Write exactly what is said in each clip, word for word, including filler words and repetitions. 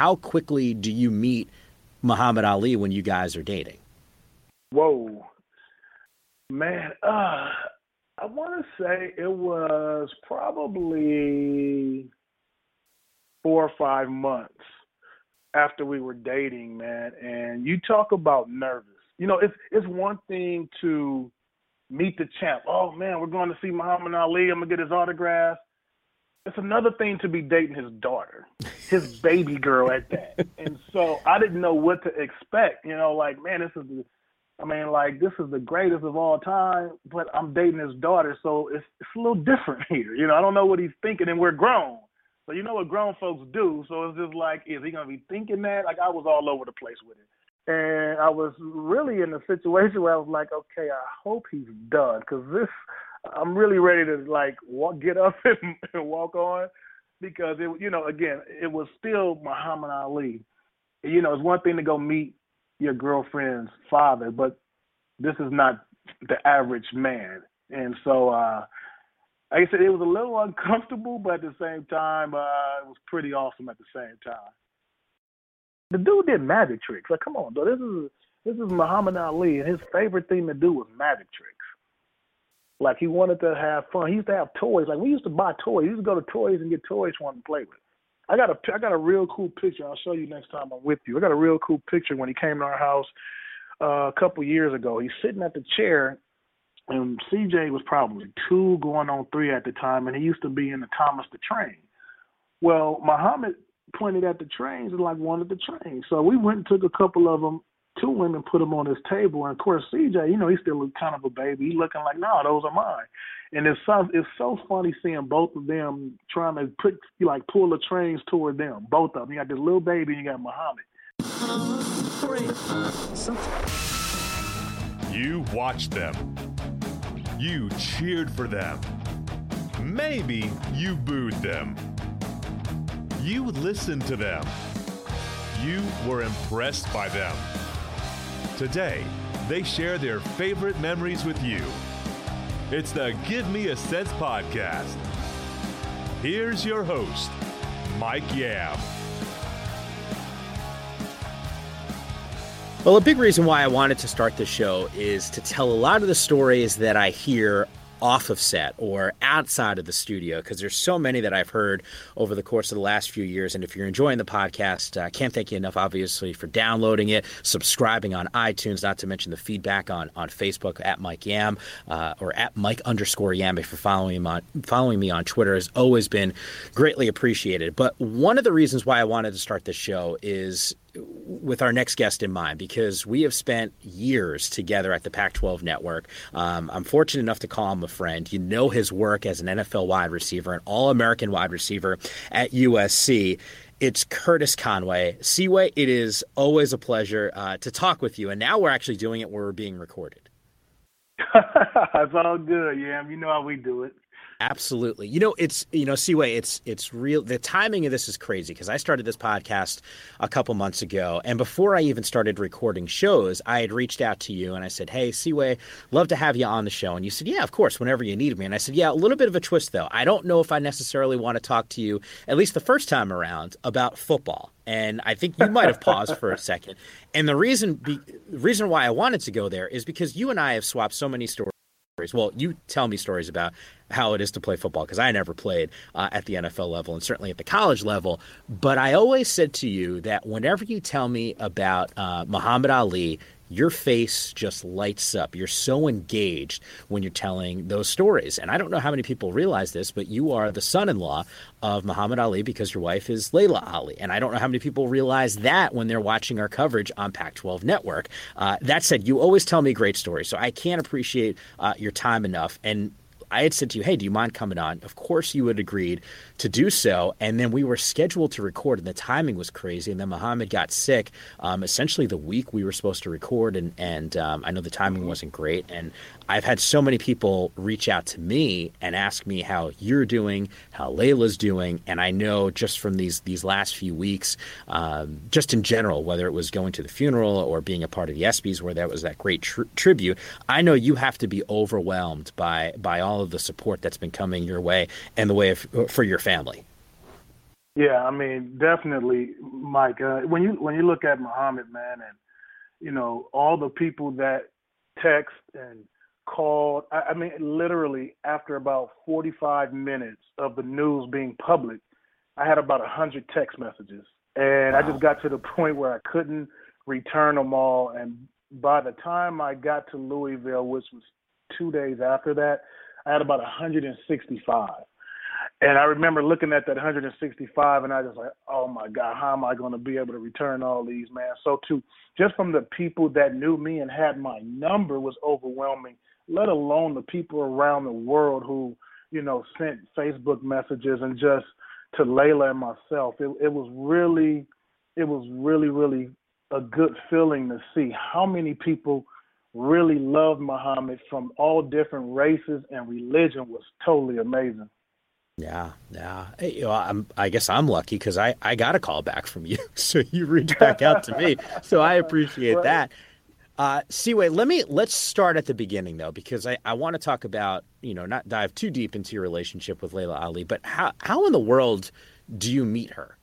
How quickly do you meet Muhammad Ali when you guys are dating? Whoa, man. Uh, I want to say it was probably four or five months after we were dating, man. And you talk about nervous. You know, it's it's one thing to meet the champ. Oh, man, we're going to see Muhammad Ali. I'm going to get his autograph. It's another thing to be dating his daughter, his baby girl at that. And so I didn't know what to expect. You know, like, man, this is the, I mean, like, this is the greatest of all time, but I'm dating his daughter. So it's, it's a little different here. You know, I don't know what he's thinking, and we're grown. So you know what grown folks do. So it's just like, is he going to be thinking that? Like, I was all over the place with it. And I was really in a situation where I was like, okay, I hope he's done, because this, I'm really ready to, like, walk, get up and, and walk on, because, it, you know, again, it was still Muhammad Ali. You know, it's one thing to go meet your girlfriend's father, but this is not the average man. And so, uh, like I said, it was a little uncomfortable, but at the same time, uh, it was pretty awesome at the same time. The dude did magic tricks. Like, come on, dude. This is this is Muhammad Ali, and his favorite thing to do was magic tricks. Like, he wanted to have fun. He used to have toys. Like, we used to buy toys. We used to go to toys and get toys for him to play with. I got a I got a real cool picture. I'll show you next time I'm with you. I got a real cool picture when he came to our house uh, a couple years ago. He's sitting at the chair, and C J was probably two going on three at the time, and he used to be in the Thomas the Train. Well, Muhammad pointed at the trains and like wanted the train. So we went and took a couple of them, two women, put them on his table. And of course, C J, you know, he's still kind of a baby. He's looking like, no, those are mine. And it's so, it's so funny seeing both of them trying to put, like, pull the trains toward them, both of them. You got this little baby and you got Muhammad. You watched them. You cheered for them. Maybe you booed them. You listened to them. You were impressed by them. Today, they share their favorite memories with you. It's the Give Me a Sense podcast. Here's your host, Mike Yam. Well, a big reason why I wanted to start this show is to tell a lot of the stories that I hear off of set or outside of the studio, because there's so many that I've heard over the course of the last few years. And if you're enjoying the podcast, I uh, can't thank you enough, obviously, for downloading it, subscribing on iTunes, not to mention the feedback on, on Facebook at Mike Yam uh, or at Mike underscore Yam if you're following him on, following me on Twitter, has always been greatly appreciated. But one of the reasons why I wanted to start this show is with our next guest in mind, because we have spent years together at the Pac twelve Network. Um, I'm fortunate enough to call him a friend. You know his work as an N F L wide receiver, an All-American wide receiver at U S C. It's Curtis Conway. Seaway, it is always a pleasure uh, to talk with you. And now we're actually doing it where we're being recorded. It's all good, yeah. You know how we do it. Absolutely. You know, it's, you know, Seaway, it's, it's real. The timing of this is crazy, because I started this podcast a couple months ago. And before I even started recording shows, I had reached out to you and I said, hey, Seaway, love to have you on the show. And you said, yeah, of course, whenever you need me. And I said, yeah, a little bit of a twist, though. I don't know if I necessarily want to talk to you, at least the first time around, about football. And I think you might have paused for a second. And the reason, be, reason why I wanted to go there is because you and I have swapped so many stories. Well, you tell me stories about how it is to play football, because I never played uh, at the N F L level and certainly at the college level. But I always said to you that whenever you tell me about uh, Muhammad Ali, your face just lights up. You're so engaged when you're telling those stories. And I don't know how many people realize this, but you are the son-in-law of Muhammad Ali because your wife is Laila Ali. And I don't know how many people realize that when they're watching our coverage on Pac twelve Network. Uh, that said, you always tell me great stories, so I can't appreciate uh, your time enough. And I had said to you, hey, do you mind coming on? Of course you had agreed to do so. And then we were scheduled to record, and the timing was crazy. And then Muhammad got sick um, essentially the week we were supposed to record. And, and um, I know the timing wasn't great. And I've had so many people reach out to me and ask me how you're doing, how Layla's doing. And I know just from these, these last few weeks, um, just in general, whether it was going to the funeral or being a part of the ESPYs where that was that great tr- tribute, I know you have to be overwhelmed by, by all of the support that's been coming your way and the way of, for your family. Yeah, I mean, definitely, Mike. Uh, when you when you look at Muhammad, man, and you know all the people that text and called. I, I mean, literally, after about forty-five minutes of the news being public, I had about a hundred text messages, and wow. I just got to the point where I couldn't return them all. And by the time I got to Louisville, which was two days after that, I had about one hundred sixty-five. And I remember looking at that one hundred sixty-five, and I was like, oh, my God, how am I going to be able to return all these, man? So, too, just from the people that knew me and had my number was overwhelming, let alone the people around the world who, you know, sent Facebook messages and just to Laila and myself. It, it was really, it was really, really a good feeling to see how many people really loved Muhammad from all different races, and religion was totally amazing. Yeah, yeah. Hey, you know, I'm, I guess I'm lucky because I, I got a call back from you, so you reached back out to me. So I appreciate right. that. Uh, Seaway, let me let's start at the beginning though, because I, I want to talk about, you know, not dive too deep into your relationship with Laila Ali, but how how in the world do you meet her?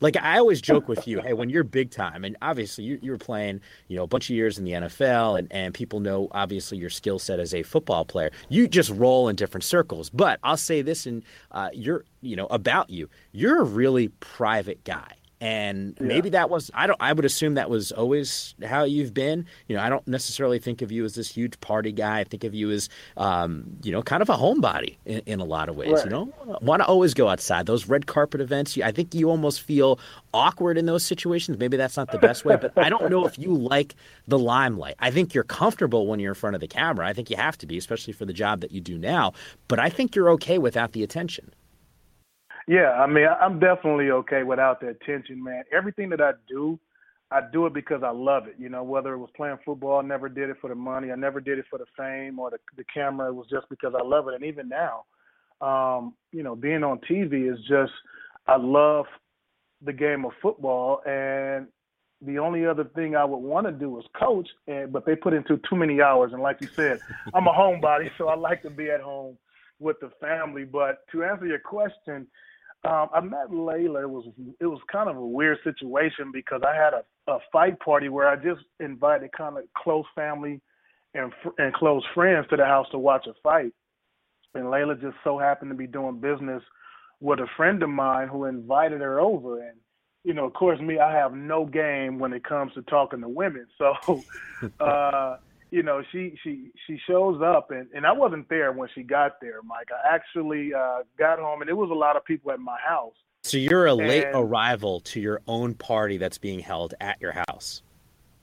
Like, I always joke with you, hey, when you're big time, and obviously you, you were playing, you know, a bunch of years in the N F L, and, and people know, obviously, your skill set as a football player. You just roll in different circles. But I'll say this, and uh, you're, you know, about you, you're a really private guy. And yeah. maybe that was, I don't, I would assume that was always how you've been. You know, I don't necessarily think of you as this huge party guy. I think of you as, um, you know, kind of a homebody in, in a lot of ways, right. you know, want to always go outside. Those red carpet events, I think you almost feel awkward in those situations. Maybe that's not the best way, but I don't know if you like the limelight. I think you're comfortable when you're in front of the camera. I think you have to be, especially for the job that you do now. But I think you're okay without the attention. Yeah, I mean, I'm definitely okay without the attention, man. Everything that I do, I do it because I love it. You know, whether it was playing football, I never did it for the money. I never did it for the fame or the, the camera. It was just because I love it. And even now, um, you know, being on T V is just, I love the game of football. And the only other thing I would want to do is coach, and, but they put into too many hours. And like you said, I'm a homebody, so I like to be at home with the family. But to answer your question, Um, I met Laila. It was it was kind of a weird situation because I had a, a fight party where I just invited kind of close family and and close friends to the house to watch a fight. And Laila just so happened to be doing business with a friend of mine who invited her over. And, you know, of course, me, I have no game when it comes to talking to women. So, uh, you know, she she she shows up, and, and I wasn't there when she got there, Mike. I actually uh, got home, and it was a lot of people at my house. So you're a and, late arrival to your own party that's being held at your house.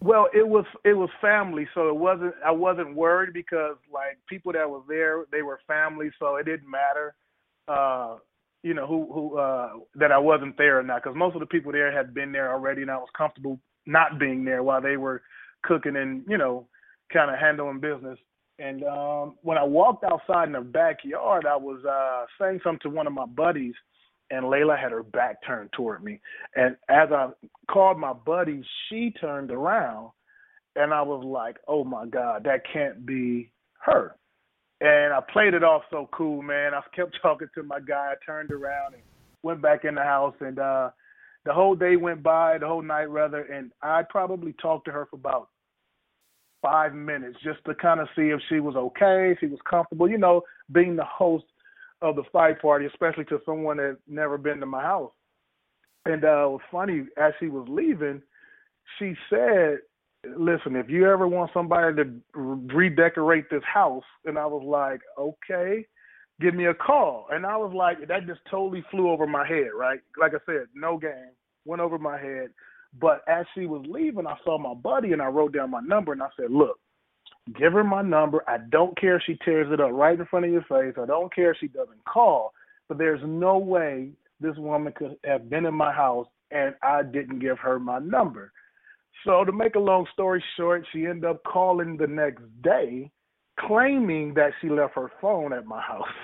Well, it was it was family, so it wasn't. I wasn't worried because like people that was there, they were family, so it didn't matter, uh, you know, who who uh, that I wasn't there or not, because most of the people there had been there already, and I was comfortable not being there while they were cooking and you know. kind of handling business. And um, when I walked outside in the backyard, I was uh, saying something to one of my buddies, and Laila had her back turned toward me. And as I called my buddy, she turned around, and I was like, oh, my God, that can't be her. And I played it off so cool, man. I kept talking to my guy. I turned around and went back in the house, and uh, the whole day went by, the whole night rather, and I probably talked to her for about five minutes just to kind of see if she was okay, she was comfortable, you know, being the host of the fight party, especially to someone that never been to my house. And uh, it was funny, as she was leaving, she said, listen, if you ever want somebody to redecorate this house, and I was like, okay, give me a call. And I was like, that just totally flew over my head, right? Like I said, no game, went over my head. But as she was leaving, I saw my buddy, and I wrote down my number, and I said, look, give her my number. I don't care if she tears it up right in front of your face. I don't care if she doesn't call. But there's no way this woman could have been in my house, and I didn't give her my number. So to make a long story short, she ended up calling the next day, claiming that she left her phone at my house.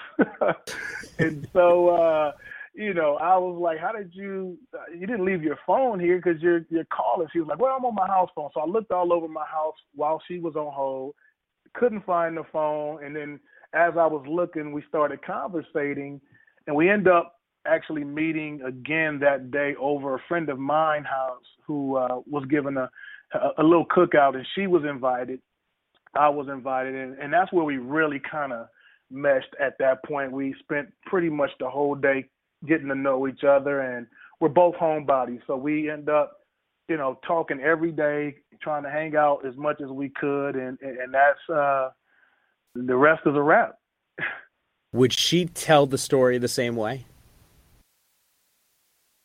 And so uh, – you know, I was like, how did you, you didn't leave your phone here because you're, you're calling. She was like, well, I'm on my house phone. So I looked all over my house while she was on hold, couldn't find the phone. And then as I was looking, we started conversating, and we end up actually meeting again that day over a friend of mine's house who uh, was giving a, a, a little cookout, and she was invited. I was invited, and, and that's where we really kind of meshed at that point. We spent pretty much the whole day getting to know each other, and we're both homebodies, so we end up, you know, talking every day, trying to hang out as much as we could, and, and, and that's uh, the rest is a wrap. Would she tell the story the same way?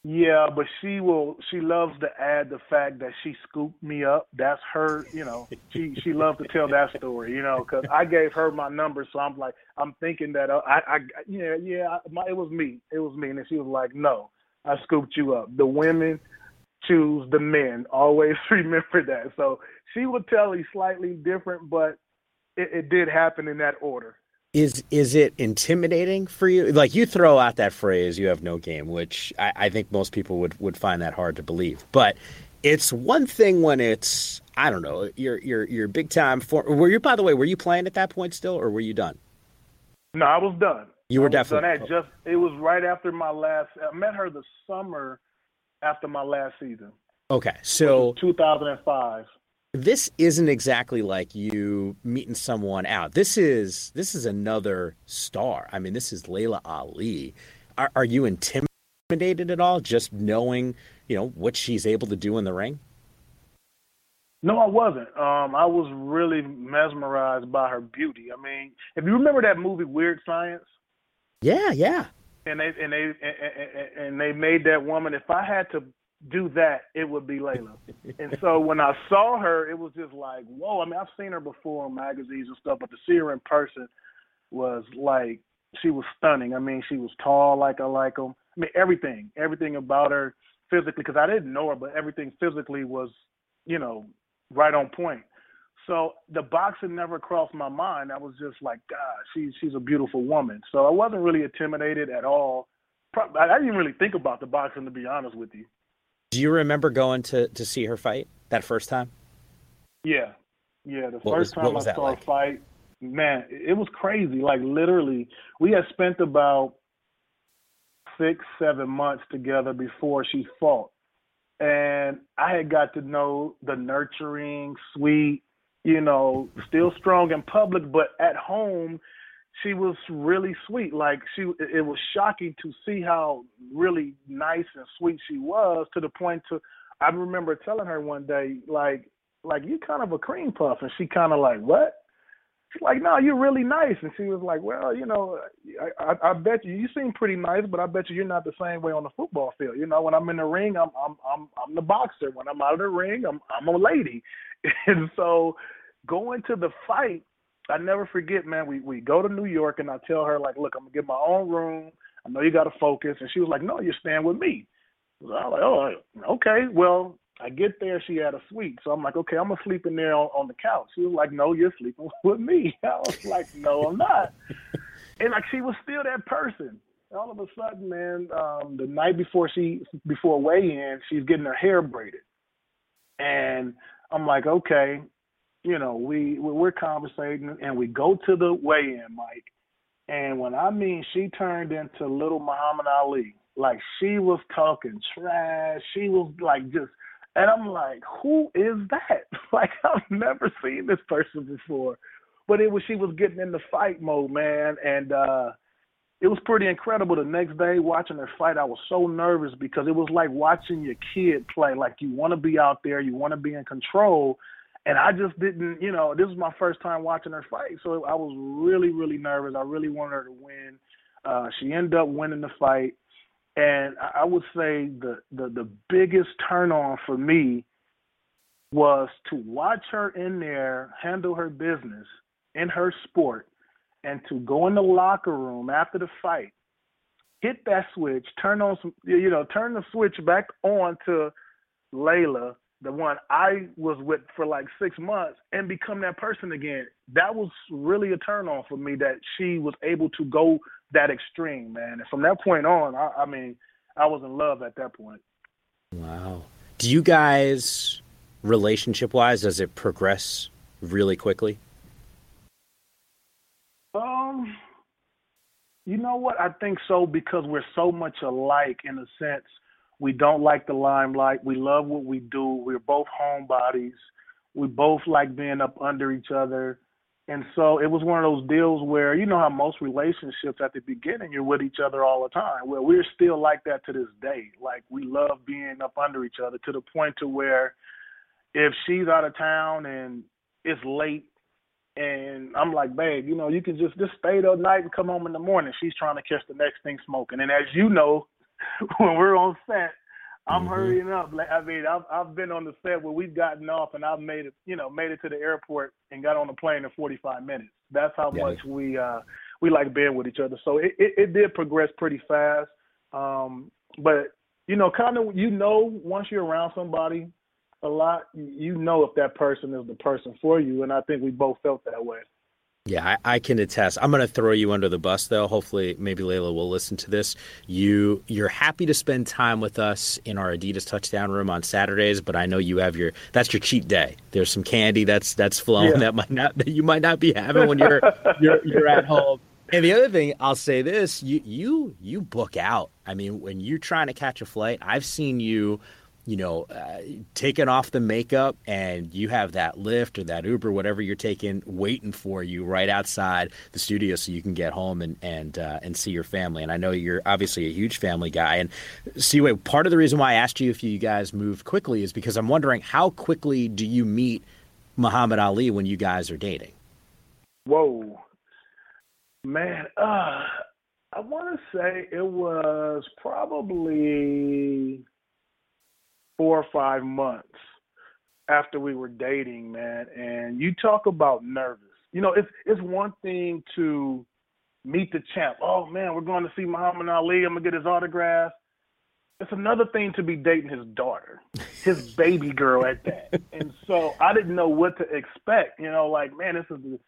Yeah, but she will. She loves to add the fact that she scooped me up. That's her, you know. She she loves to tell that story, you know, because I gave her my number, so I'm like, I'm thinking that I, I yeah, yeah, my, it was me, it was me, and then she was like, no, I scooped you up. The women choose the men. Always remember that. So she would tell you slightly different, but it, it did happen in that order. Is is it intimidating for you? Like, you throw out that phrase, you have no game, which I, I think most people would, would find that hard to believe. But it's one thing when it's, I don't know, you're you're you're big time. For, were you, by the way, were you playing at that point still, or were you done? No, I was done. You were definitely done. I just, it was right after my last. I met her the summer after my last season. Okay, so two thousand five. This isn't exactly like you meeting someone out. This is this is another star. I mean, this is Laila Ali. Are, are you intimidated at all, just knowing, you know, what she's able to do in the ring? No, I wasn't. Um, I was really mesmerized by her beauty. I mean, if you remember that movie Weird Science. Yeah, yeah. And they and they and they made that woman. If I had to do that, it would be Laila. And so when I saw her, it was just like, whoa. I mean, I've seen her before in magazines and stuff, but to see her in person was like, she was stunning. I mean, she was tall like I like them. I mean, everything, everything about her physically, because I didn't know her, but everything physically was, you know, right on point. So the boxing never crossed my mind. I was just like, God, she, she's a beautiful woman. So I wasn't really intimidated at all. Probably, I didn't really think about the boxing, to be honest with you. Do you remember going to, to see her fight that first time? Yeah. Yeah, the what first was, time I saw like? her fight, man, it was crazy. Like, literally, we had spent about six, seven months together before she fought. And I had got to know the nurturing, sweet, you know, still strong in public, but at home, she was really sweet. Like, she, it was shocking to see how really nice and sweet she was, to the point to, I remember telling her one day, like, like you're kind of a cream puff. And she kind of like, what? She's like, no, you're really nice. And she was like, well, you know, I, I, I bet you, you seem pretty nice, but I bet you you're not the same way on the football field. You know, when I'm in the ring, I'm, I'm, I'm, I'm the boxer. When I'm out of the ring, I'm, I'm a lady. And so going to the fight, I never forget, man, we, we go to New York, and I tell her, like, look, I'm going to get my own room. I know you got to focus. And she was like, no, you're staying with me. So I was like, oh, okay. Well, I get there. She had a suite. So I'm like, okay, I'm going to sleep in there on, on the couch. She was like, no, you're sleeping with me. I was like, no, I'm not. And, like, she was still that person. All of a sudden, man, um, the night before she before weigh-in, she's getting her hair braided. And I'm like, okay. You know, we, we're conversating, and we go to the weigh-in, Mike. And when I mean she turned into little Muhammad Ali, like, she was talking trash. She was, like, just – and I'm like, who is that? Like, I've never seen this person before. But it was, she was getting into fight mode, man, and uh, it was pretty incredible. The next day watching her fight, I was so nervous because it was like watching your kid play. Like, you want to be out there. You want to be in control. And I just didn't, you know, this was my first time watching her fight. So I was really, really nervous. I really wanted her to win. Uh, she ended up winning the fight. And I would say the, the, the biggest turn on for me was to watch her in there, handle her business in her sport, and to go in the locker room after the fight, hit that switch, turn on some, you know, turn the switch back on to Laila, the one I was with for like six months, and become that person again. That was really a turn on for me, that she was able to go that extreme, man. And from that point on, I, I mean, I was in love at that point. Wow. Do you guys, relationship-wise, does it progress really quickly? Um, You know what? I think so, because we're so much alike in a sense. We don't like the limelight. We love what we do. We're both homebodies. We both like being up under each other. And so it was one of those deals where, you know how most relationships at the beginning, you're with each other all the time. Well, we're still like that to this day. Like, we love being up under each other to the point to where if she's out of town and it's late and I'm like, babe, you know, you can just, just stay the night and come home in the morning. She's trying to catch the next thing smoking. And as you know, when we're on set, I'm mm-hmm. hurrying up. Like, I mean, I've I've been on the set where we've gotten off, and I've made it, you know, made it to the airport and got on the plane in forty-five minutes. That's how yeah. much we uh, we like being with each other. So it, it, it did progress pretty fast. Um, but you know, kind of, you know, once you're around somebody a lot, you know if that person is the person for you, and I think we both felt that way. Yeah, I, I can attest. I'm going to throw you under the bus, though. Hopefully, maybe Layla will listen to this. You, you're happy to spend time with us in our Adidas Touchdown room on Saturdays, but I know you have your, that's your cheat day. There's some candy that's that's flowing yeah. that might not that you might not be having when you're you're, you're at home. And the other thing, I'll say this: you you you book out. I mean, when you're trying to catch a flight, I've seen you. you know, uh, taking off the makeup, and you have that Lyft or that Uber, whatever you're taking, waiting for you right outside the studio so you can get home and and, uh, and see your family. And I know you're obviously a huge family guy. And Seaway, part of the reason why I asked you if you guys moved quickly is because I'm wondering, how quickly do you meet Muhammad Ali when you guys are dating? Whoa. Man, uh, I want to say it was probably four or five months after we were dating, man. And you talk about nervous. You know, it's it's one thing to meet the champ. Oh, man, we're going to see Muhammad Ali. I'm going to get his autograph. It's another thing to be dating his daughter, his baby girl at that. And so I didn't know what to expect. You know, like, man, this is the,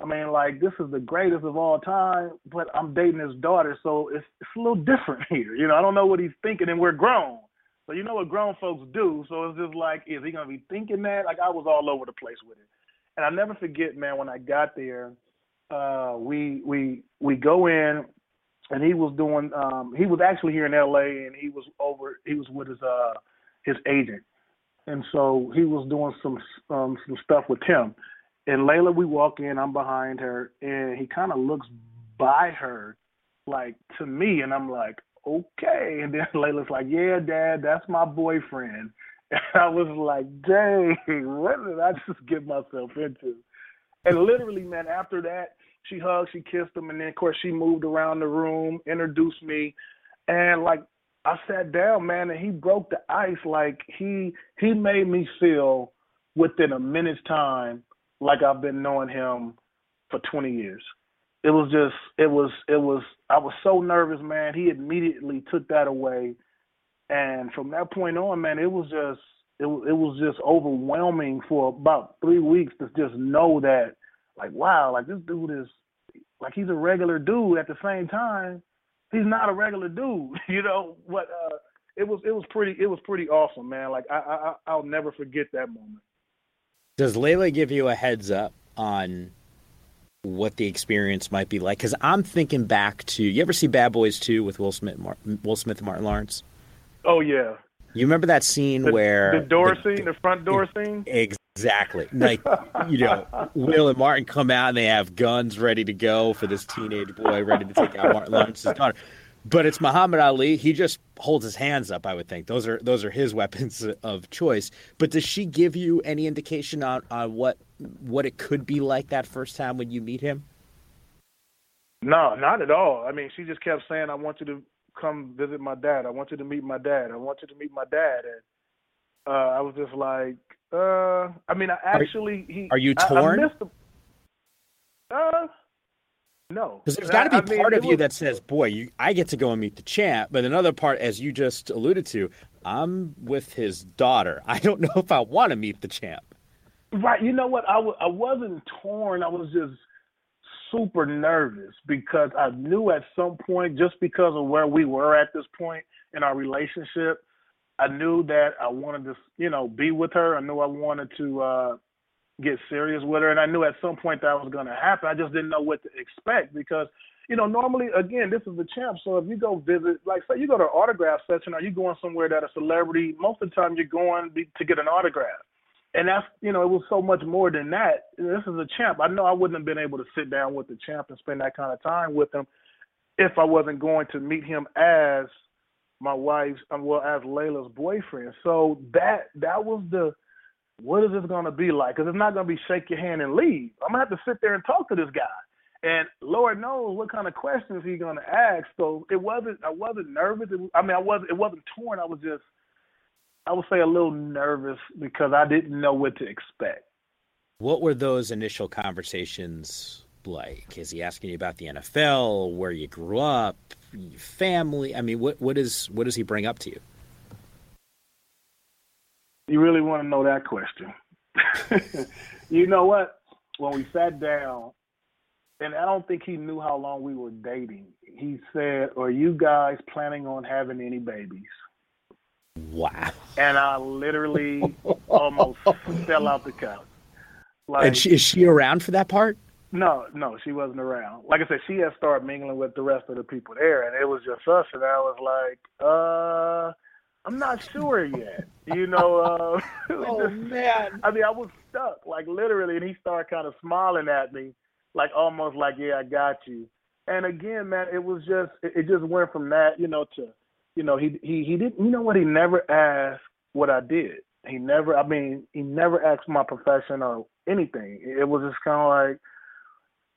I mean, like, this is the greatest of all time, but I'm dating his daughter. So it's, it's a little different here. You know, I don't know what he's thinking, and we're grown. So you know what grown folks do. So it's just like, is he going to be thinking that? Like, I was all over the place with it. And I never forget, man, when I got there, uh, we we we go in, and he was doing, um, he was actually here in L A, and he was over, he was with his uh, his agent. And so he was doing some um, some stuff with him. And Layla, we walk in, I'm behind her, and he kind of looks by her, like, to me, and I'm like, okay. And then Layla's like, yeah, Dad, that's my boyfriend. And I was like, dang, what did I just get myself into? And literally, man, after that, she hugged, she kissed him, and then, of course, she moved around the room, introduced me, and, like, I sat down, man, and he broke the ice. Like, he he made me feel within a minute's time like I've been knowing him for twenty years. It was just, it was, it was, I was so nervous, man. He immediately took that away. And from that point on, man, it was just, it, it was just overwhelming for about three weeks to just know that, like, wow, like, this dude is, like, he's a regular dude. At the same time, he's not a regular dude, you know, but uh, it was, it was pretty, it was pretty awesome, man. Like, I, I, I'll never forget that moment. Does Layla give you a heads up on what the experience might be like? Because I'm thinking back to, you ever see Bad Boys Two with Will Smith, Mar- Will Smith and Martin Lawrence? Oh yeah. You remember that scene the, where the door the, scene, the front door it, scene? Exactly. Like, you know, Will and Martin come out and they have guns ready to go for this teenage boy ready to take out Martin Lawrence's daughter. But it's Muhammad Ali. He just holds his hands up. I would think those are those are his weapons of choice. But does she give you any indication on, on what what it could be like that first time when you meet him? No, not at all. I mean, she just kept saying, "I want you to come visit my dad. I want you to meet my dad. I want you to meet my dad." And uh, I was just like, uh, I mean, I actually, are, he are you torn? I, I missed the, uh, No, because there's got to be I part mean, of you was... that says, boy, you, I get to go and meet the champ. But another part, as you just alluded to, I'm with his daughter. I don't know if I want to meet the champ. Right. You know what? I, w- I wasn't torn. I was just super nervous because I knew at some point, just because of where we were at this point in our relationship, I knew that I wanted to, you know, be with her. I knew I wanted to, uh, get serious with her. And I knew at some point that was going to happen. I just didn't know what to expect because, you know, normally, again, this is the champ. So if you go visit, like say you go to an autograph session or you're going somewhere that a celebrity, most of the time you're going to get an autograph. And that's, you know, it was so much more than that. This is a champ. I know I wouldn't have been able to sit down with the champ and spend that kind of time with him if I wasn't going to meet him as my wife's, well, as Layla's boyfriend. So that that was the, what is this going to be like? Because it's not going to be shake your hand and leave. I'm going to have to sit there and talk to this guy. And Lord knows what kind of questions he's going to ask. So it wasn't, I wasn't nervous. It, I mean, I wasn't, it wasn't torn. I was just, I would say a little nervous because I didn't know what to expect. What were those initial conversations like? Is he asking you about the N F L, where you grew up, your family? I mean, what what is what does he bring up to you? You really want to know that question. You know what? When we sat down, and I don't think he knew how long we were dating, he said, "Are you guys planning on having any babies?" Wow. And I literally almost fell out the couch. Like, and she, is she around for that part? No, no, she wasn't around. Like I said, she had started mingling with the rest of the people there, and it was just us. And I was like, uh, I'm not sure yet. You know, uh, oh, just, man. I mean, I was stuck, like literally. And he started kind of smiling at me, like almost like, yeah, I got you. And again, man, it was just, it, it just went from that, you know, to, you know, he he he didn't, you know what, he never asked what I did. He never, I mean, he never asked my profession or anything. It was just kind of like,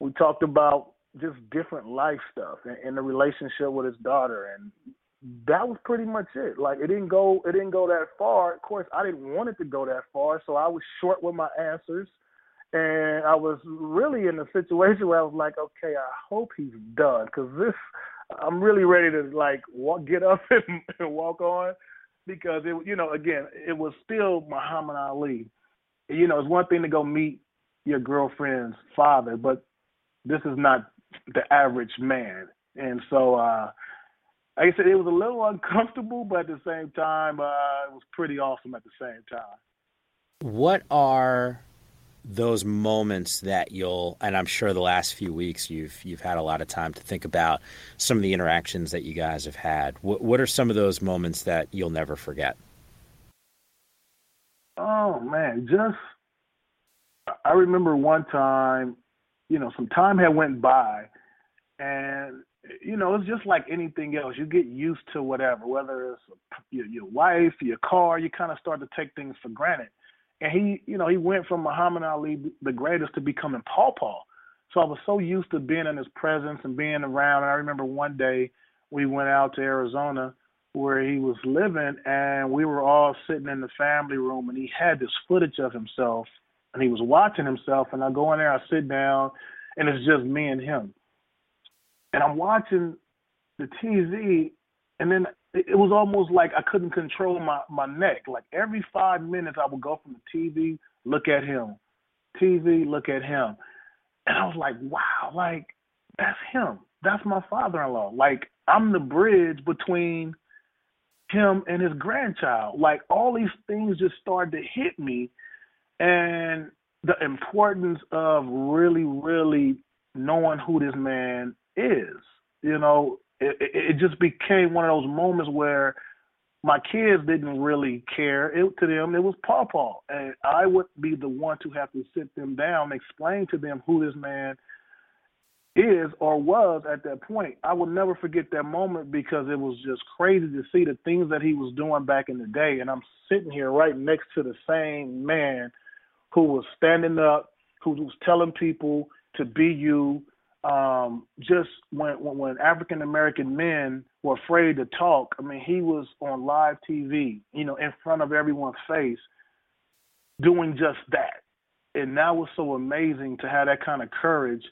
we talked about just different life stuff and, and the relationship with his daughter. And that was pretty much it. Like, it didn't go, it didn't go that far. Of course, I didn't want it to go that far. So I was short with my answers. And I was really in a situation where I was like, okay, I hope he's done. Cause this, I'm really ready to like walk, get up and, and walk on, because it, you know, again, it was still Muhammad Ali. You know, it's one thing to go meet your girlfriend's father, but this is not the average man. And so, uh, like I said, it was a little uncomfortable, but at the same time, uh, it was pretty awesome at the same time. What are those moments that you'll, and I'm sure the last few weeks you've you've had a lot of time to think about some of the interactions that you guys have had. What what are some of those moments that you'll never forget? Oh man, just I remember one time, you know, some time had went by, and you know, it's just like anything else. You get used to whatever, whether it's your, your wife, your car, you kind of start to take things for granted. And he, you know, he went from Muhammad Ali, the greatest, to becoming Paw Paw. So I was so used to being in his presence and being around. And I remember one day we went out to Arizona where he was living, and we were all sitting in the family room, and he had this footage of himself, and he was watching himself. And I go in there, I sit down, and it's just me and him. And I'm watching the T V, and then it was almost like I couldn't control my, my neck. Like every five minutes I would go from the T V, look at him, T V, look at him. And I was like, wow, like that's him. That's my father-in-law. Like I'm the bridge between him and his grandchild. Like all these things just started to hit me. And the importance of really, really knowing who this man is, you know, It, it just became one of those moments where my kids didn't really care. It, to them, it was Paw Paw. And I would be the one to have to sit them down and explain to them who this man is or was at that point. I will never forget that moment because it was just crazy to see the things that he was doing back in the day. And I'm sitting here right next to the same man who was standing up, who was telling people to be you. Um, just when, when, when African-American men were afraid to talk, I mean, he was on live T V, you know, in front of everyone's face doing just that. And that was so amazing to have that kind of courage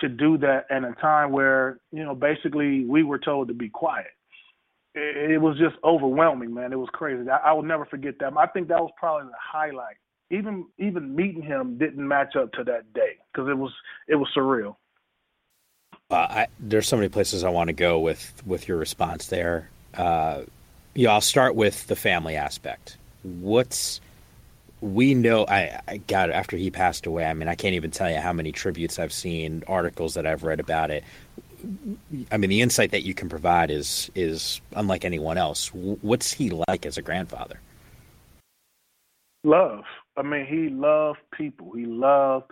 to do that at a time where, you know, basically we were told to be quiet. It, it was just overwhelming, man. It was crazy. I, I will never forget that. I think that was probably the highlight. Even, even meeting him didn't match up to that day because it was, it was surreal. Uh, I, there's so many places I want to go with, with your response there. Uh, yeah, I'll start with the family aspect. What's we know, I, I got it, after he passed away, I mean, I can't even tell you how many tributes I've seen, articles that I've read about it. I mean, the insight that you can provide is is unlike anyone else. What's he like as a grandfather? Love. I mean, he loved people. He loved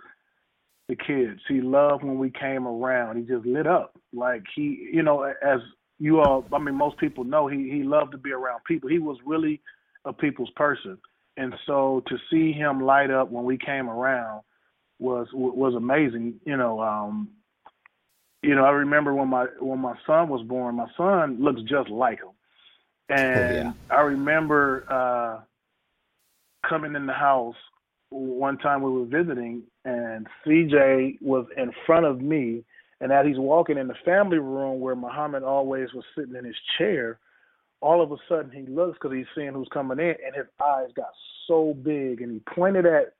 the kids. He loved when we came around. He just lit up. Like, he, you know, as you all, I mean, most people know, he, he loved to be around people. He was really a people's person. And so to see him light up when we came around was was amazing. You know, um, you know, I remember when my when my son was born, my son looks just like him. And oh, yeah. I remember uh, coming in the house one time we were visiting, and C J was in front of me, and as he's walking in the family room where Muhammad always was sitting in his chair, all of a sudden he looks because he's seeing who's coming in, and his eyes got so big, and he pointed at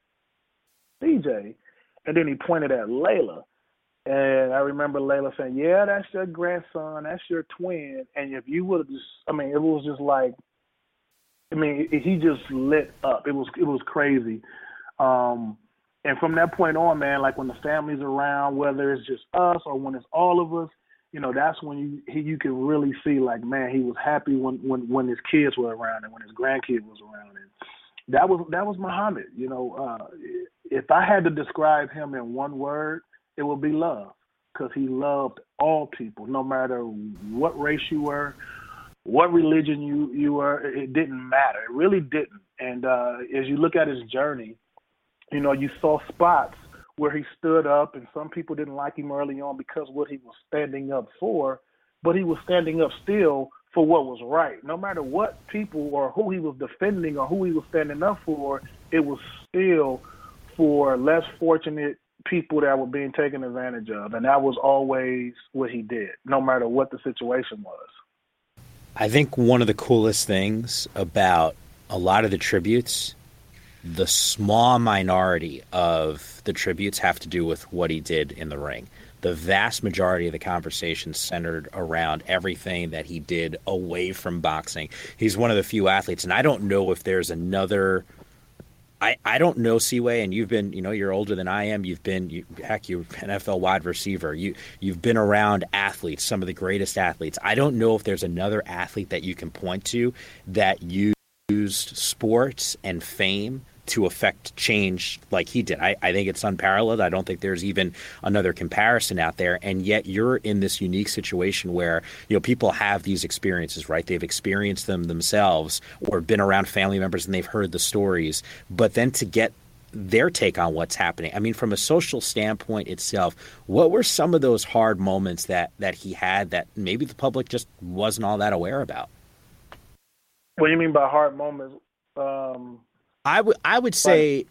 C J, and then he pointed at Layla. And I remember Layla saying, yeah, that's your grandson, that's your twin. And if you would have just, I mean, it was just like, I mean, he just lit up. It was it was crazy. Um, and from that point on, man, like when the family's around, whether it's just us or when it's all of us, you know, that's when you he, you can really see, like, man, he was happy when, when, when his kids were around and when his grandkid was around. And that was that was Muhammad. You know, uh, if I had to describe him in one word, it would be love, because he loved all people, no matter what race you were, what religion you, you were. It didn't matter. It really didn't. And uh, as you look at his journey, you know, you saw spots where he stood up, and some people didn't like him early on because what he was standing up for, but he was standing up still for what was right. No matter what people or who he was defending or who he was standing up for, it was still for less fortunate people that were being taken advantage of, and that was always what he did, no matter what the situation was. I think one of the coolest things about a lot of the tributes, the small minority of the tributes have to do with what he did in the ring. The vast majority of the conversation centered around everything that he did away from boxing. He's one of the few athletes, and I don't know if there's another I, I don't know, Seaway, and you've been, you know, you're older than I am. You've been, you, heck, you're an N F L wide receiver. You, you've been around athletes, some of the greatest athletes. I don't know if there's another athlete that you can point to that used sports and fame to affect change like he did. I, I think it's unparalleled. I don't think there's even another comparison out there. And yet you're in this unique situation where, you know, people have these experiences, right? They've experienced them themselves or been around family members and they've heard the stories. But then to get their take on what's happening. I mean, from a social standpoint itself, what were some of those hard moments that, that he had that maybe the public just wasn't all that aware about? What do you mean by hard moments? Um... I would I would say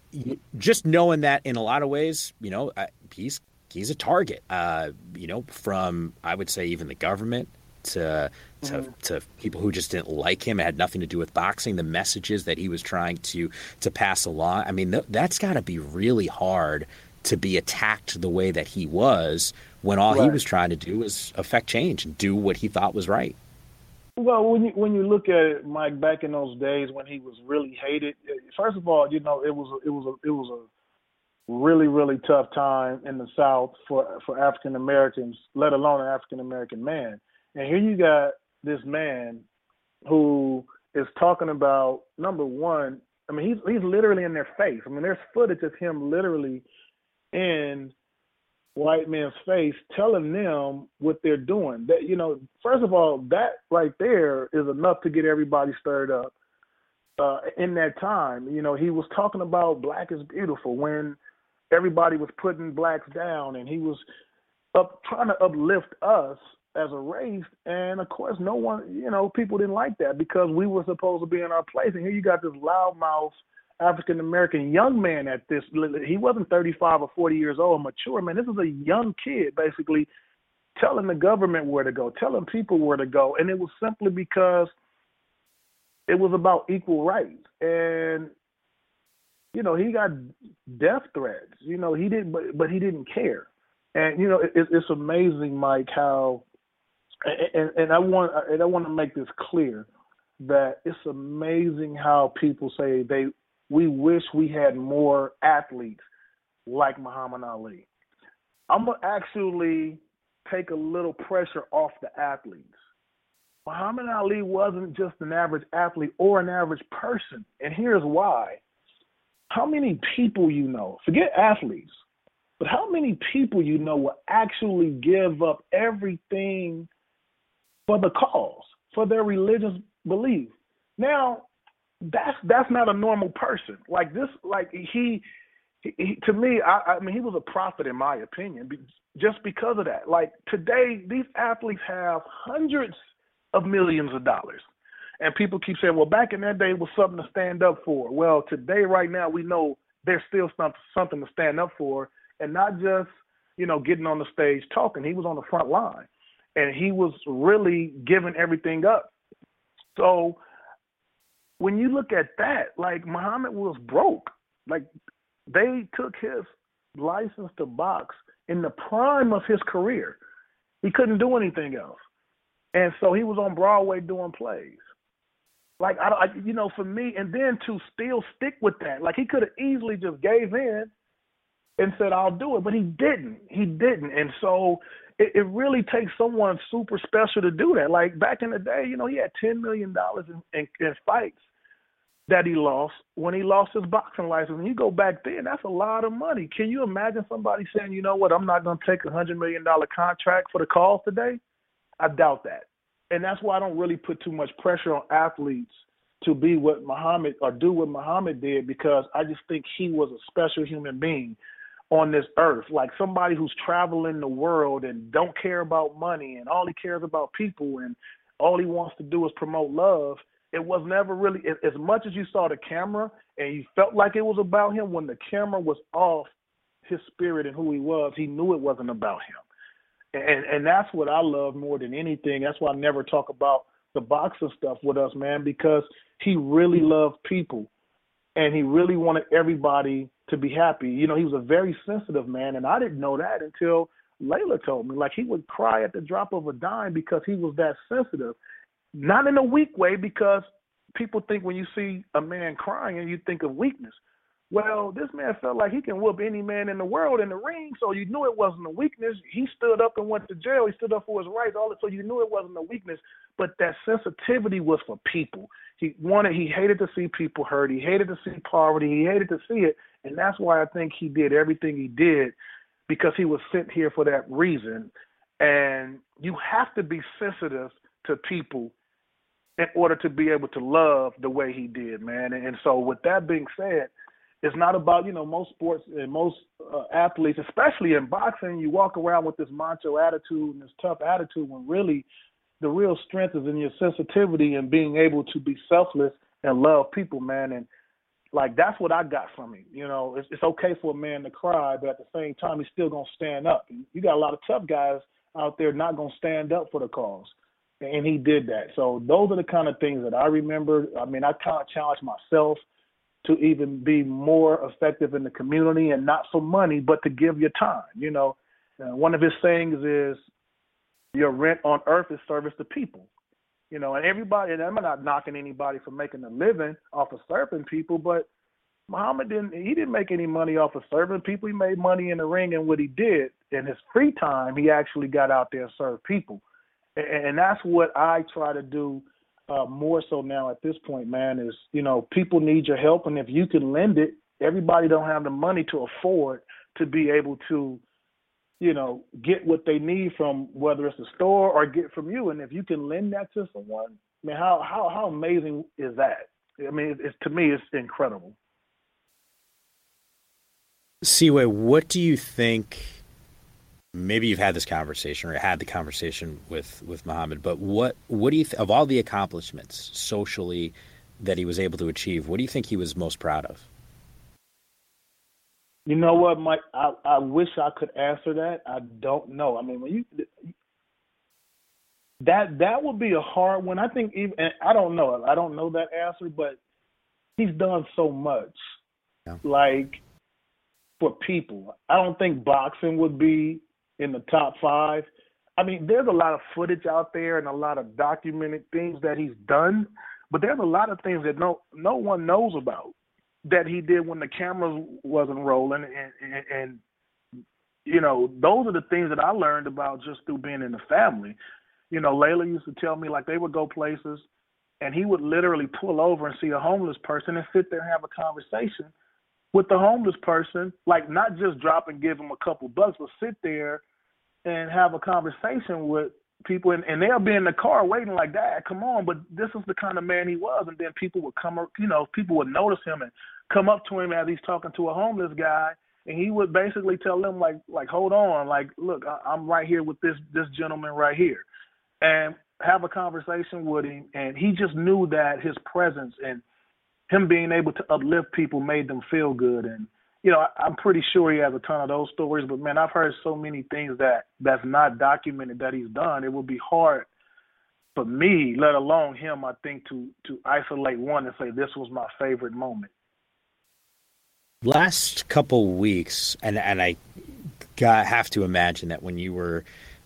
just knowing that in a lot of ways, you know, he's he's a target, uh, you know, from I would say even the government to to, mm-hmm. to people who just didn't like him. It had nothing to do with boxing, the messages that he was trying to to pass along. I mean, th- that's got to be really hard to be attacked the way that he was when all right. he was trying to do was affect change and do what he thought was right. Well, when you, when you look at it, Mike, back in those days when he was really hated, first of all, you know, it was a, it was a, it was a really really tough time in the South for for African Americans, let alone an African American man. And here you got this man who is talking about, number one, I mean, he's he's literally in their face. I mean, there's footage of him literally in white man's face telling them what they're doing. That, you know, first of all, that right there is enough to get everybody stirred up. Uh, in that time, you know, he was talking about black is beautiful when everybody was putting blacks down, and he was up trying to uplift us as a race. And of course, no one, you know, people didn't like that because we were supposed to be in our place. And here you got this loudmouth African American young man at this. He wasn't thirty-five or forty years old, mature man. This is a young kid, basically telling the government where to go, telling people where to go, and it was simply because it was about equal rights. And you know, he got death threats. You know, he didn't, but, but he didn't care. And you know, it, it's amazing, Mike, how. And, and I want, and I want to make this clear that it's amazing how people say they. we wish we had more athletes like Muhammad Ali. I'm going to actually take a little pressure off the athletes. Muhammad Ali wasn't just an average athlete or an average person, and here's why. How many people you know, forget athletes, but how many people you know will actually give up everything for the cause, for their religious belief? Now, that's that's not a normal person. Like this, like he, he to me, I, I mean, he was a prophet in my opinion, just because of that. Like today, these athletes have hundreds of millions of dollars. And people keep saying, well, back in that day, it was something to stand up for. Well, today, right now, we know there's still something to stand up for, and not just, you know, getting on the stage talking. He was on the front line, and he was really giving everything up. So when you look at that, like, Muhammad was broke. Like, they took his license to box in the prime of his career. He couldn't do anything else. And so he was on Broadway doing plays. Like, I, I, you know, for me, and then to still stick with that, like he could have easily just gave in and said, I'll do it, but he didn't. He didn't. And so it, it really takes someone super special to do that. Like back in the day, you know, he had ten million dollars in, in, in fights that he lost when he lost his boxing license. And you go back then, that's a lot of money. Can you imagine somebody saying, you know what, I'm not going to take a one hundred million dollars contract for the cause today? I doubt that. And that's why I don't really put too much pressure on athletes to be what Muhammad or do what Muhammad did, because I just think he was a special human being on this earth. Like somebody who's traveling the world and don't care about money and all he cares about people and all he wants to do is promote love. It was never really, as much as you saw the camera and you felt like it was about him, when the camera was off his spirit and who he was, he knew it wasn't about him. And and that's what I love more than anything. That's why I never talk about the boxing stuff with us, man, because he really loved people and he really wanted everybody to be happy. You know, he was a very sensitive man, and I didn't know that until Layla told me. Like, he would cry at the drop of a dime because he was that sensitive. Not in a weak way, because people think when you see a man crying and you think of weakness. Well, this man felt like he can whoop any man in the world in the ring, so you knew it wasn't a weakness. He stood up and went to jail. He stood up for his rights, all that, so you knew it wasn't a weakness. But that sensitivity was for people. He wanted, he hated to see people hurt. He hated to see poverty. He hated to see it, and that's why I think he did everything he did, because he was sent here for that reason. And you have to be sensitive to people in order to be able to love the way he did, man. And so with that being said, it's not about, you know, most sports and most uh, athletes, especially in boxing, you walk around with this macho attitude and this tough attitude when really the real strength is in your sensitivity and being able to be selfless and love people, man. And, like, that's what I got from him. You know, it's, it's okay for a man to cry, but at the same time, he's still going to stand up. And you got a lot of tough guys out there not going to stand up for the cause. And he did that. So those are the kind of things that I remember. I mean, I kind of challenged myself to even be more effective in the community, and not for money, but to give your time. You know, uh, one of his sayings is your rent on earth is service to people, you know, and everybody, and I'm not knocking anybody for making a living off of serving people, but Muhammad didn't, he didn't make any money off of serving people. He made money in the ring, and what he did in his free time, he actually got out there and served people. And, and that's what I try to do Uh, more so now at this point, man, is, you know, people need your help. And if you can lend it, everybody don't have the money to afford to be able to, you know, get what they need from, whether it's a store or get from you. And if you can lend that to someone, I mean, how, how, how amazing is that? I mean, it's, to me, it's incredible. Seaway, what do you think? Maybe you've had this conversation or had the conversation with, with Muhammad, but what, what do you th- of all the accomplishments socially that he was able to achieve, what do you think he was most proud of? You know what, Mike, I, I wish I could answer that. I don't know. I mean, when you, that, that would be a hard one. I think even, and I don't know. I don't know that answer, but he's done so much. Yeah. Like, for people. I don't think boxing would be in the top five. I mean, there's a lot of footage out there and a lot of documented things that he's done, but there's a lot of things that no no one knows about. that he did when the cameras wasn't rolling, and, and, and you know, those are the things that I learned about just through being in the family. You know, Laila used to tell me, like, they would go places and he would literally pull over and see a homeless person and sit there and have a conversation with the homeless person, like not just drop and give them a couple bucks, but sit there and have a conversation with people. And, and they'll be in the car waiting like, Dad, come on. But this is the kind of man he was. And then people would come, you know, people would notice him and come up to him as he's talking to a homeless guy. And he would basically tell them, like, like, hold on, like, look, I, I'm right here with this this gentleman right here. And have a conversation with him. And he just knew that his presence and him being able to uplift people made them feel good. And, you know, I, I'm pretty sure he has a ton of those stories. But, man, I've heard so many things that that's not documented that he's done. It would be hard for me, let alone him, I think, to to isolate one and say this was my favorite moment. Last couple weeks, and and I got, have to imagine that when you were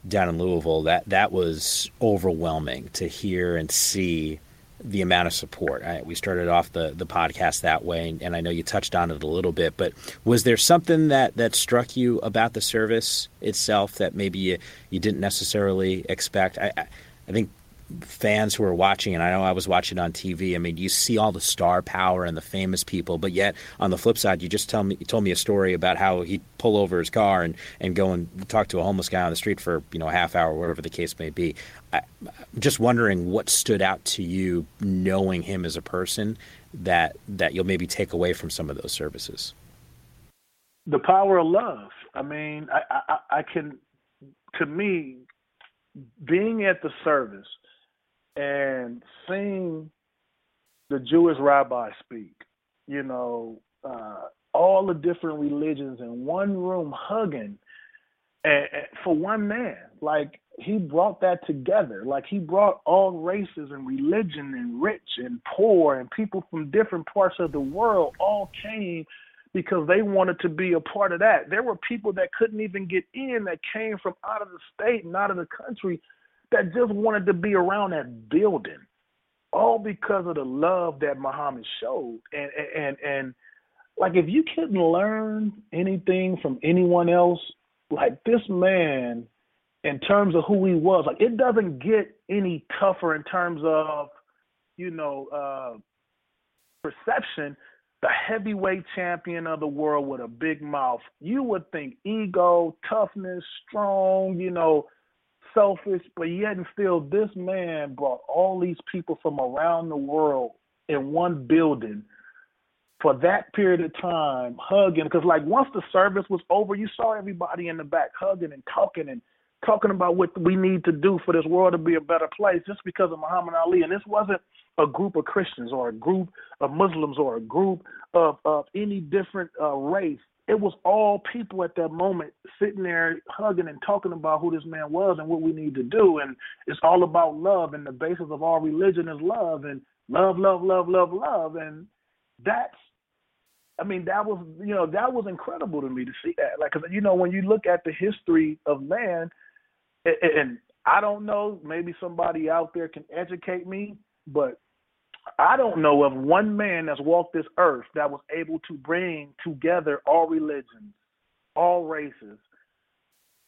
down in Louisville, that, that was overwhelming to hear and see the amount of support. I, we started off the, the podcast that way, and, and I know you touched on it a little bit, but was there something that, that struck you about the service itself that maybe you, you didn't necessarily expect? I, I, I think fans who are watching, and I know I was watching on T V, I mean, you see all the star power and the famous people, but yet on the flip side, you just tell me, you told me a story about how he'd pull over his car and, and go and talk to a homeless guy on the street for, you know, a half hour, whatever the case may be. I, I'm just wondering what stood out to you knowing him as a person that, that you'll maybe take away from some of those services. The power of love. I mean, I, I, I can, to me, being at the service and seeing the Jewish rabbi speak, you know, uh, all the different religions in one room hugging and, and for one man. Like, he brought that together. Like, he brought all races and religion and rich and poor and people from different parts of the world all came because they wanted to be a part of that. There were people that couldn't even get in that came from out of the state and out of the country that just wanted to be around that building, all because of the love that Muhammad showed. And, and, and like, if you couldn't learn anything from anyone else, like, this man, in terms of who he was, like, it doesn't get any tougher in terms of, you know, uh, perception. The heavyweight champion of the world with a big mouth, you would think ego, toughness, strong, you know, selfish, but yet and still this man brought all these people from around the world in one building for that period of time, hugging. Because, like, once the service was over, you saw everybody in the back hugging and talking and talking about what we need to do for this world to be a better place just because of Muhammad Ali. And this wasn't a group of Christians or a group of Muslims or a group of, of any different uh, race. It was all people at that moment sitting there hugging and talking about who this man was and what we need to do. And it's all about love, and the basis of all religion is love, and love, love, love, love, love. And that's, I mean, that was, you know, that was incredible to me to see that. Like, 'cause, you know, when you look at the history of man, and, and I don't know, maybe somebody out there can educate me, but I don't know of one man that's walked this earth that was able to bring together all religions, all races.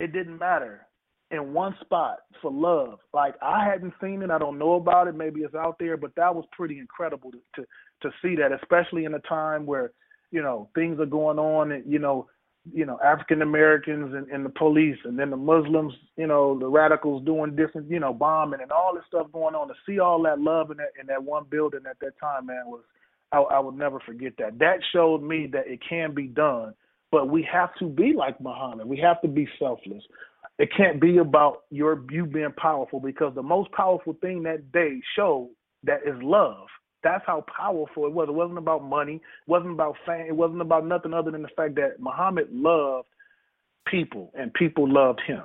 It didn't matter, in one spot for love. Like, I hadn't seen it. I don't know about it. Maybe it's out there, but that was pretty incredible to to, to see that, especially in a time where, you know, things are going on and, you know, you know, African Americans and, and the police, and then the Muslims, you know, the radicals doing different, you know, bombing and all this stuff going on. To see all that love in that, in that one building at that time, man, was, I, I would never forget that. That showed me that it can be done, but we have to be like Muhammad. We have to be selfless. It can't be about your, you being powerful, because the most powerful thing that day showed that is love. That's how powerful it was. It wasn't about money. It wasn't about fame. It wasn't about nothing other than the fact that Muhammad loved people and people loved him.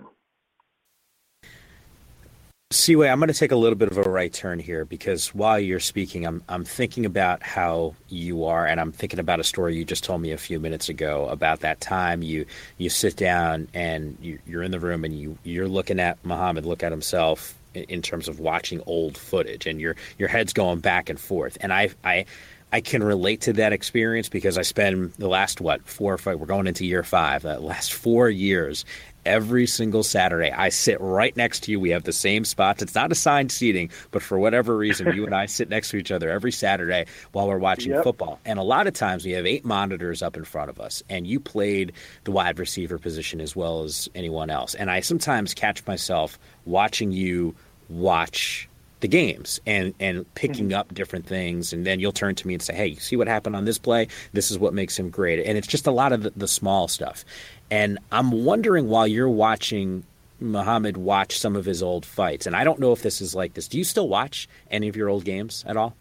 Seaway, I'm going to take a little bit of a right turn here, because while you're speaking, I'm I'm thinking about how you are, and I'm thinking about a story you just told me a few minutes ago about that time you you sit down and you, you're in the room and you you're looking at Muhammad, look at himself, in terms of watching old footage, and your your head's going back and forth. And I I I can relate to that experience because I spend the last, what, four or five, we're going into year five, the last four years, every single Saturday, I sit right next to you. We have the same spots. It's not assigned seating, but for whatever reason, you and I sit next to each other every Saturday while we're watching yep. football. And a lot of times we have eight monitors up in front of us, and you played the wide receiver position as well as anyone else. And I sometimes catch myself watching you watch the games and and picking mm-hmm. up different things, and then you'll turn to me and say, hey, you see what happened on this play? This is what makes him great. And it's just a lot of the, the small stuff. And I'm wondering, while you're watching Muhammad watch some of his old fights, and I don't know if this is like this, do you still watch any of your old games at all?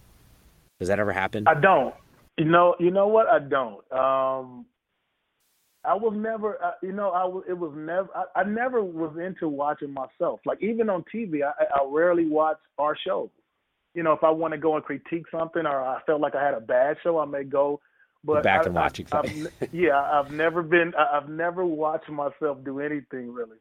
Does that ever happen? I don't. You know, you know what? I don't. Um, I was never, uh, you know, I was, it was never, I, I never was into watching myself. Like, even on T V, I, I rarely watch our shows. You know, if I want to go and critique something or I felt like I had a bad show, I may go. But back I, and watching. I, I've, yeah, I've never been, I, I've never watched myself do anything really.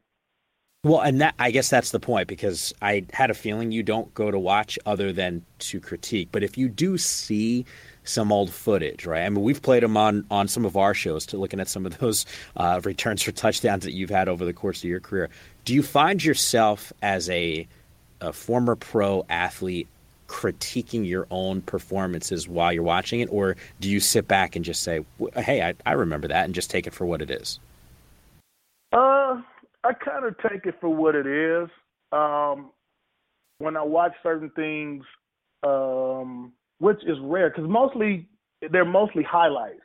Well, and that, I guess that's the point, because I had a feeling you don't go to watch other than to critique. But if you do see some old footage, right? I mean, we've played them on, on some of our shows, to looking at some of those uh, returns for touchdowns that you've had over the course of your career. Do you find yourself as a, a former pro athlete critiquing your own performances while you're watching it? Or do you sit back and just say, hey, I, I remember that, and just take it for what it is? Uh, I kind of take it for what it is. Um, when I watch certain things, um, which is rare, because mostly they're mostly highlights.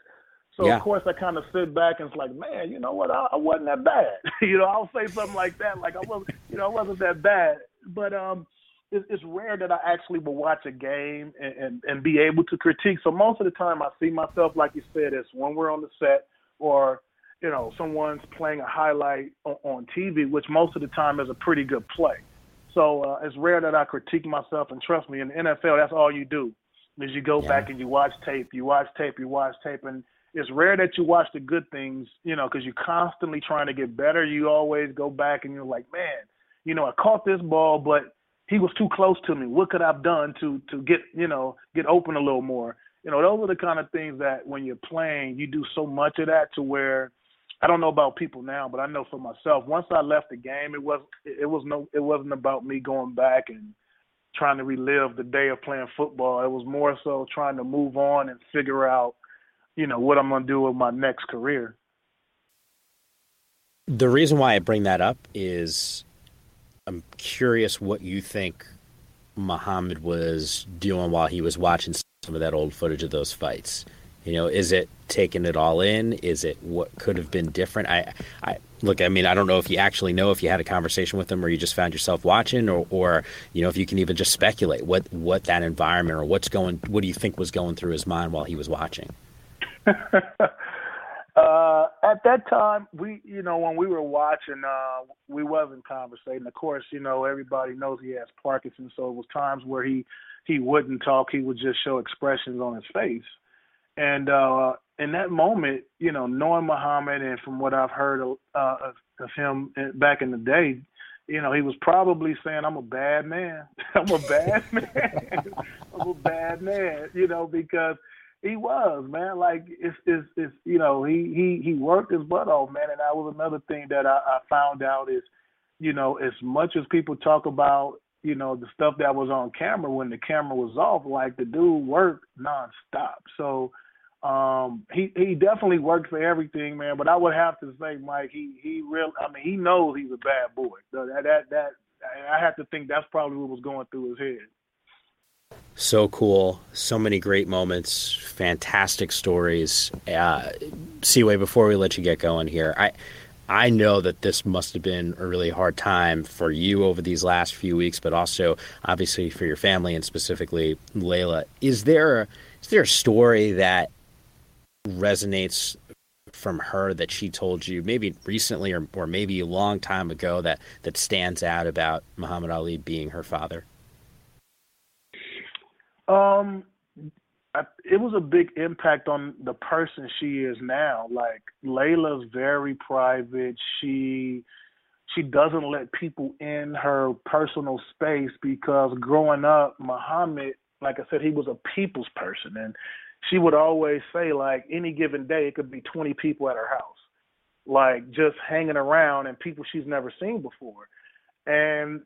So, yeah. of course, I kind of sit back and it's like, man, you know what? I, I wasn't that bad. you know, I'll say something like that, like I wasn't, you know, I wasn't that bad. But um, it, it's rare that I actually will watch a game and, and, and be able to critique. So most of the time I see myself, like you said, as when we're on the set or, you know, someone's playing a highlight on, on T V, which most of the time is a pretty good play. So uh, it's rare that I critique myself. And trust me, in the N F L, that's all you do. Is you go yeah. back and you watch tape, you watch tape, you watch tape. And it's rare that you watch the good things, you know, because you're constantly trying to get better. You always go back and you're like, man, you know, I caught this ball, but he was too close to me. What could I have done to to get, you know, get open a little more? You know, those are the kind of things that when you're playing, you do so much of that to where, I don't know about people now, but I know for myself, once I left the game, it was it was no it wasn't about me going back and trying to relive the day of playing football. It was more so trying to move on and figure out, you know, what I'm going to do with my next career. The reason why I bring that up is I'm curious what you think Muhammad was doing while he was watching some of that old footage of those fights. You know, is it taking it all in? Is it what could have been different? I, I look, I mean, I don't know if you actually know if you had a conversation with them or you just found yourself watching, or, or you know, if you can even just speculate what, what that environment or what's going, what do you think was going through his mind while he was watching? uh, at that time, we, you know, when we were watching, uh, we wasn't conversating. Of course, you know, everybody knows he has Parkinson's, so it was times where he, he wouldn't talk. He would just show expressions on his face. And uh, in that moment, you know, knowing Muhammad and from what I've heard of, uh, of, of him back in the day, you know, he was probably saying, I'm a bad man. I'm a bad man. I'm a bad man, you know, because he was, man. Like, it's, it's, it's you know, he, he, he worked his butt off, man. And that was another thing that I, I found out is, you know, as much as people talk about, you know, the stuff that was on camera when the camera was off, like the dude worked nonstop. So, Um, he, he definitely worked for everything, man, but I would have to say, Mike, he, he really, I mean, he knows he's a bad boy. So that, that, that, I have to think that's probably what was going through his head. So cool. So many great moments, fantastic stories. Uh, Seaway, before we let you get going here, I, I know that this must have been a really hard time for you over these last few weeks, but also obviously for your family and specifically Laila. Is there, is there a story that resonates from her that she told you maybe recently or, or maybe a long time ago that, that stands out about Muhammad Ali being her father? Um, I, it was a big impact on the person she is now. Like, Laila's very private. She, she doesn't let people in her personal space because growing up, Muhammad, like I said, he was a people's person. And she would always say, like, any given day, it could be twenty people at her house, like, just hanging around, and people she's never seen before. And,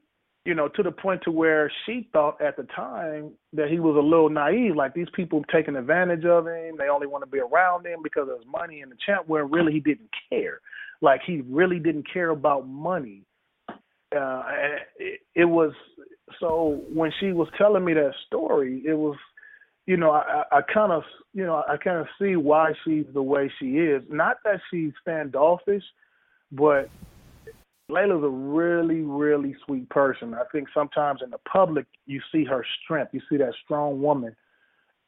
you know, to the point to where she thought at the time that he was a little naive, like, these people taking advantage of him, they only want to be around him because of his money and the champ, where really he didn't care. Like, he really didn't care about money. Uh, it, it was, so when she was telling me that story, it was, you know, I, I kind of, you know, I kind of see why she's the way she is. Not that she's standoffish, but Laila's a really, really sweet person. I think sometimes in the public, you see her strength. You see that strong woman.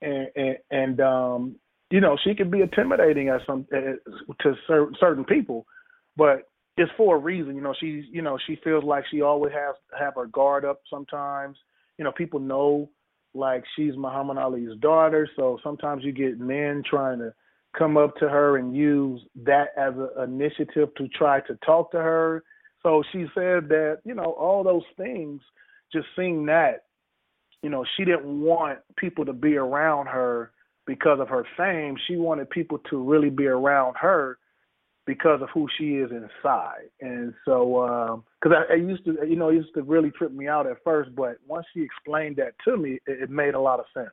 And, and, and um, you know, she can be intimidating at some, to certain, certain people, but it's for a reason. You know, she's, you know, she feels like she always has to have her guard up sometimes. You know, people know, like, she's Muhammad Ali's daughter, so sometimes you get men trying to come up to her and use that as an initiative to try to talk to her. So she said that, you know, all those things, just seeing that, you know, she didn't want people to be around her because of her fame. She wanted people to really be around her because of who she is inside. And so, because um, I, I used to, you know, it used to really trip me out at first, but once she explained that to me, it, it made a lot of sense.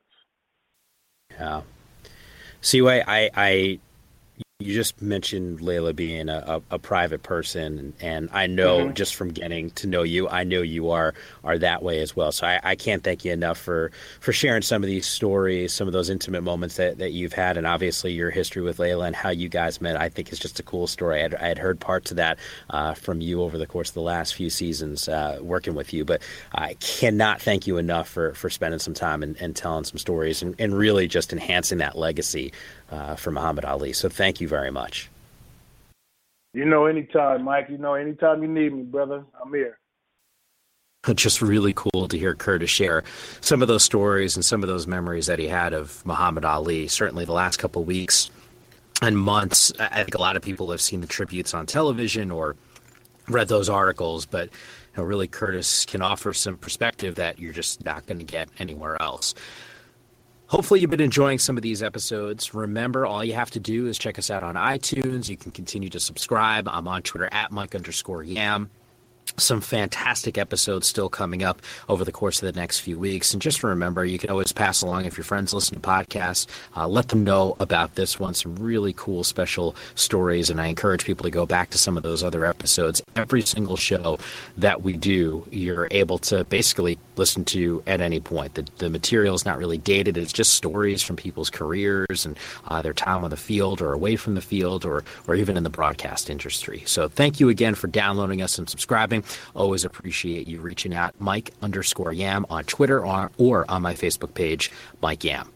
Yeah. See, I, I, I you just mentioned Laila being a, a, a private person, and, and I know mm-hmm. just from getting to know you, I know you are are that way as well. So I, I can't thank you enough for, for sharing some of these stories, some of those intimate moments that, that you've had, and obviously your history with Laila and how you guys met. I think it's just a cool story. I had, I had heard parts of that uh, from you over the course of the last few seasons uh, working with you, but I cannot thank you enough for, for spending some time and, and telling some stories and, and really just enhancing that legacy uh, for Muhammad Ali. So thank you very much. You know, anytime, Mike, you know, anytime you need me, brother, I'm here. Just really cool to hear Curtis share some of those stories and some of those memories that he had of Muhammad Ali. Certainly the last couple of weeks and months, I think a lot of people have seen the tributes on television or read those articles, but you know, really Curtis can offer some perspective that you're just not going to get anywhere else. Hopefully you've been enjoying some of these episodes. Remember, all you have to do is check us out on iTunes. You can continue to subscribe. I'm on Twitter at Mike underscore Yam. Some fantastic episodes still coming up over the course of the next few weeks. And just remember, you can always pass along if your friends listen to podcasts. Uh, let them know about this one. Some really cool special stories. And I encourage people to go back to some of those other episodes. Every single show that we do, you're able to basically listen to at any point. The, the material is not really dated. It's just stories from people's careers and uh, their time on the field or away from the field or, or even in the broadcast industry. So thank you again for downloading us and subscribing. Always appreciate you reaching out, Mike underscore Yam on Twitter or, or on my Facebook page, Mike Yam.